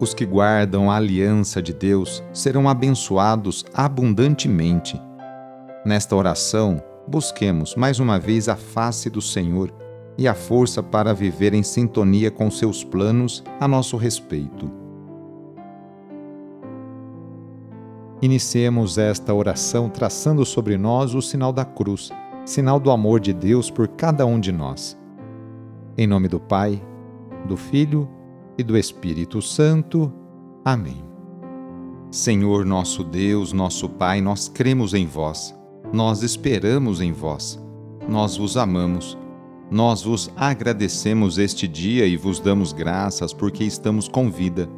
Os que guardam a aliança de Deus serão abençoados abundantemente. Nesta oração, busquemos mais uma vez a face do Senhor e a força para viver em sintonia com seus planos a nosso respeito. Iniciemos esta oração traçando sobre nós o sinal da cruz, sinal do amor de Deus por cada um de nós. Em nome do Pai, do Filho e do Espírito Santo. Amém. Senhor nosso Deus, nosso Pai, nós cremos em vós, nós esperamos em vós, nós vos amamos, nós vos agradecemos este dia e vos damos graças porque estamos com vida.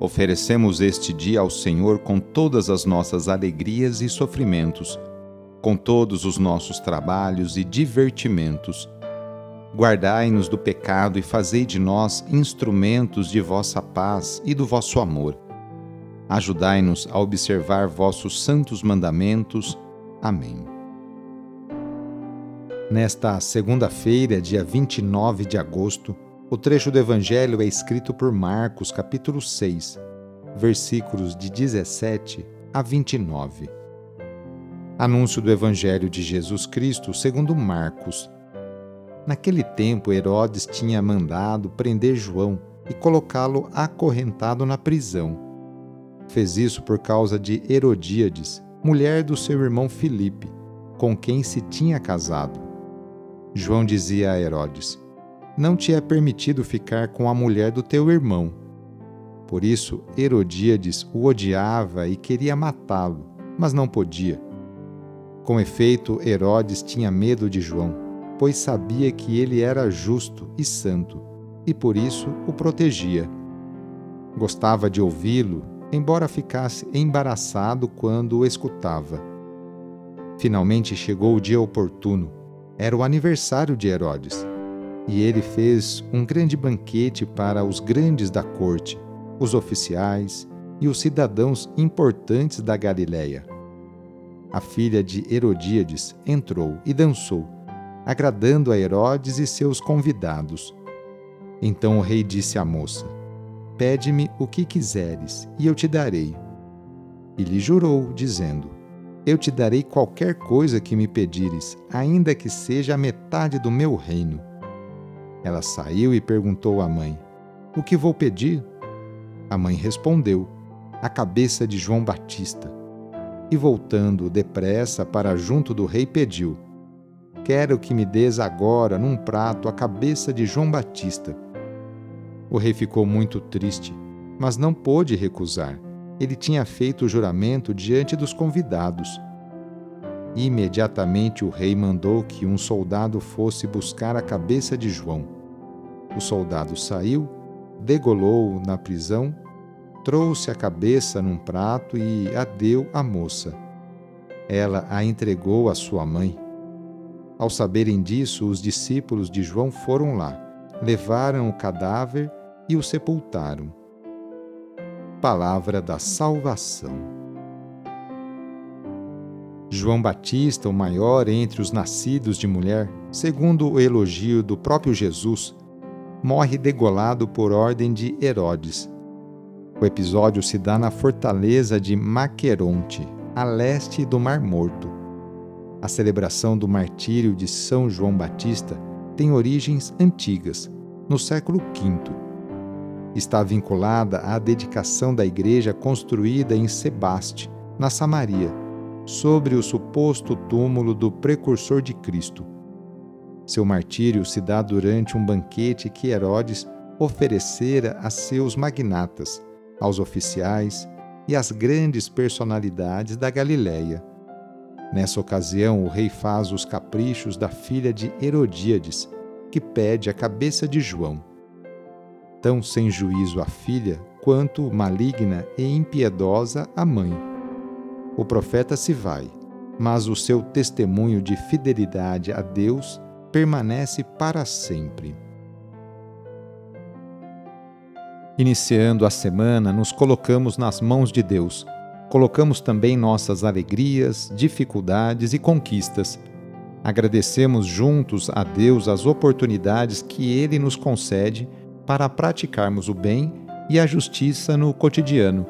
Oferecemos este dia ao Senhor com todas as nossas alegrias e sofrimentos, com todos os nossos trabalhos e divertimentos. Guardai-nos do pecado e fazei de nós instrumentos de vossa paz e do vosso amor. Ajudai-nos a observar vossos santos mandamentos. Amém. Nesta segunda-feira, dia 29 de agosto, o trecho do Evangelho é escrito por Marcos, capítulo 6, versículos de 17 a 29. Anúncio do Evangelho de Jesus Cristo segundo Marcos. Naquele tempo, Herodes tinha mandado prender João e colocá-lo acorrentado na prisão. Fez isso por causa de Herodíades, mulher do seu irmão Filipe, com quem se tinha casado. João dizia a Herodes: "Não te é permitido ficar com a mulher do teu irmão." Por isso, Herodíades o odiava e queria matá-lo, mas não podia. Com efeito, Herodes tinha medo de João, pois sabia que ele era justo e santo, e por isso o protegia. Gostava de ouvi-lo, embora ficasse embaraçado quando o escutava. Finalmente chegou o dia oportuno. Era o aniversário de Herodes. E ele fez um grande banquete para os grandes da corte, os oficiais e os cidadãos importantes da Galiléia. A filha de Herodíades entrou e dançou, agradando a Herodes e seus convidados. Então o rei disse à moça: "Pede-me o que quiseres, e eu te darei." E lhe jurou, dizendo: "Eu te darei qualquer coisa que me pedires, ainda que seja a metade do meu reino." Ela saiu e perguntou à mãe: "O que vou pedir?" A mãe respondeu: "A cabeça de João Batista." E voltando depressa para junto do rei, pediu: "Quero que me dês agora, num prato, a cabeça de João Batista." O rei ficou muito triste, mas não pôde recusar. Ele tinha feito o juramento diante dos convidados. Imediatamente o rei mandou que um soldado fosse buscar a cabeça de João. O soldado saiu, degolou-o na prisão, trouxe a cabeça num prato e a deu à moça. Ela a entregou à sua mãe. Ao saberem disso, os discípulos de João foram lá, levaram o cadáver e o sepultaram. Palavra da salvação. João Batista, o maior entre os nascidos de mulher, segundo o elogio do próprio Jesus, morre degolado por ordem de Herodes. O episódio se dá na fortaleza de Maqueronte, a leste do Mar Morto. A celebração do martírio de São João Batista tem origens antigas, no século V. Está vinculada à dedicação da igreja construída em Sebaste, na Samaria, sobre o suposto túmulo do precursor de Cristo. Seu martírio se dá durante um banquete que Herodes oferecera a seus magnatas, aos oficiais e às grandes personalidades da Galiléia. Nessa ocasião, o rei faz os caprichos da filha de Herodíades, que pede a cabeça de João. Tão sem juízo a filha, quanto maligna e impiedosa a mãe. O profeta se vai, mas o seu testemunho de fidelidade a Deus permanece para sempre. Iniciando a semana, nos colocamos nas mãos de Deus. Colocamos também nossas alegrias, dificuldades e conquistas. Agradecemos juntos a Deus as oportunidades que Ele nos concede para praticarmos o bem e a justiça no cotidiano.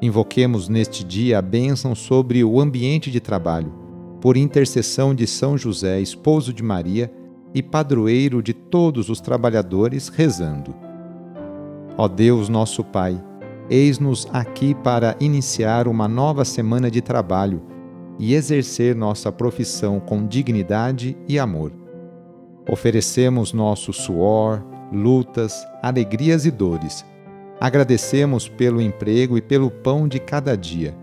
Invoquemos neste dia a bênção sobre o ambiente de trabalho, por intercessão de São José, esposo de Maria e padroeiro de todos os trabalhadores, rezando. Ó Deus nosso Pai, eis-nos aqui para iniciar uma nova semana de trabalho e exercer nossa profissão com dignidade e amor. Oferecemos nosso suor, lutas, alegrias e dores. Agradecemos pelo emprego e pelo pão de cada dia.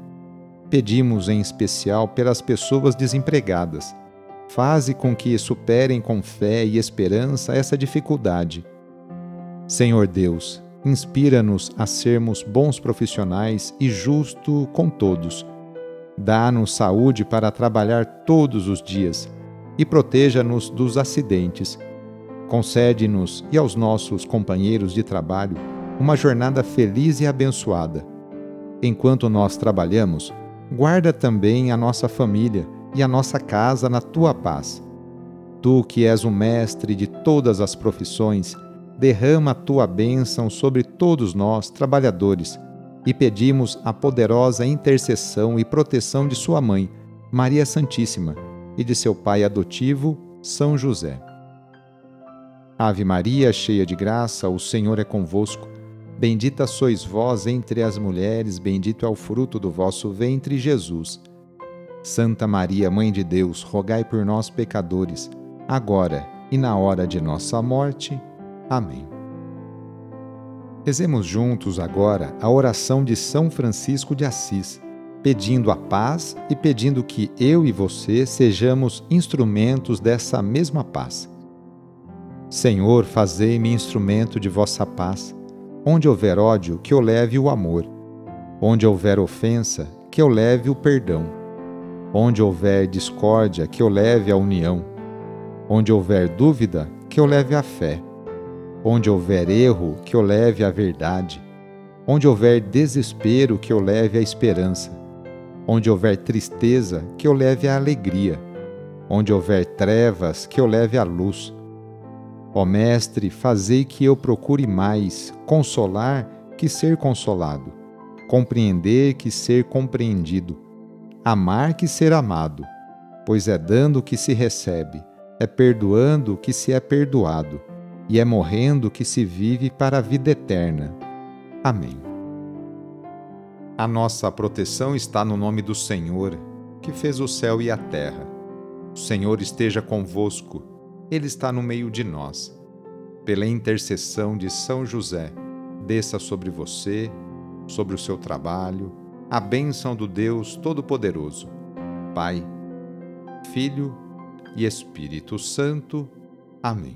Pedimos em especial pelas pessoas desempregadas. Faze com que superem com fé e esperança essa dificuldade. Senhor Deus, inspira-nos a sermos bons profissionais e justo com todos. Dá-nos saúde para trabalhar todos os dias e proteja-nos dos acidentes. Concede-nos e aos nossos companheiros de trabalho uma jornada feliz e abençoada. Enquanto nós trabalhamos, guarda também a nossa família e a nossa casa na Tua paz. Tu que és o mestre de todas as profissões, derrama a Tua bênção sobre todos nós, trabalhadores, e pedimos a poderosa intercessão e proteção de Sua Mãe, Maria Santíssima, e de seu Pai adotivo, São José. Ave Maria, cheia de graça, o Senhor é convosco. Bendita sois vós entre as mulheres, bendito é o fruto do vosso ventre, Jesus. Santa Maria, Mãe de Deus, rogai por nós, pecadores, agora e na hora de nossa morte. Amém. Rezemos juntos agora a oração de São Francisco de Assis, pedindo a paz e pedindo que eu e você sejamos instrumentos dessa mesma paz. Senhor, fazei-me instrumento de vossa paz. Onde houver ódio, que eu leve o amor. Onde houver ofensa, que eu leve o perdão. Onde houver discórdia, que eu leve a união. Onde houver dúvida, que eu leve a fé. Onde houver erro, que eu leve a verdade. Onde houver desespero, que eu leve a esperança. Onde houver tristeza, que eu leve a alegria. Onde houver trevas, que eu leve a luz. Ó Mestre, fazei que eu procure mais consolar que ser consolado, compreender que ser compreendido, amar que ser amado, pois é dando que se recebe, é perdoando que se é perdoado, e é morrendo que se vive para a vida eterna. Amém. A nossa proteção está no nome do Senhor, que fez o céu e a terra. O Senhor esteja convosco, Ele está no meio de nós. Pela intercessão de São José, desça sobre você, sobre o seu trabalho, a bênção do Deus Todo-Poderoso, Pai, Filho e Espírito Santo. Amém.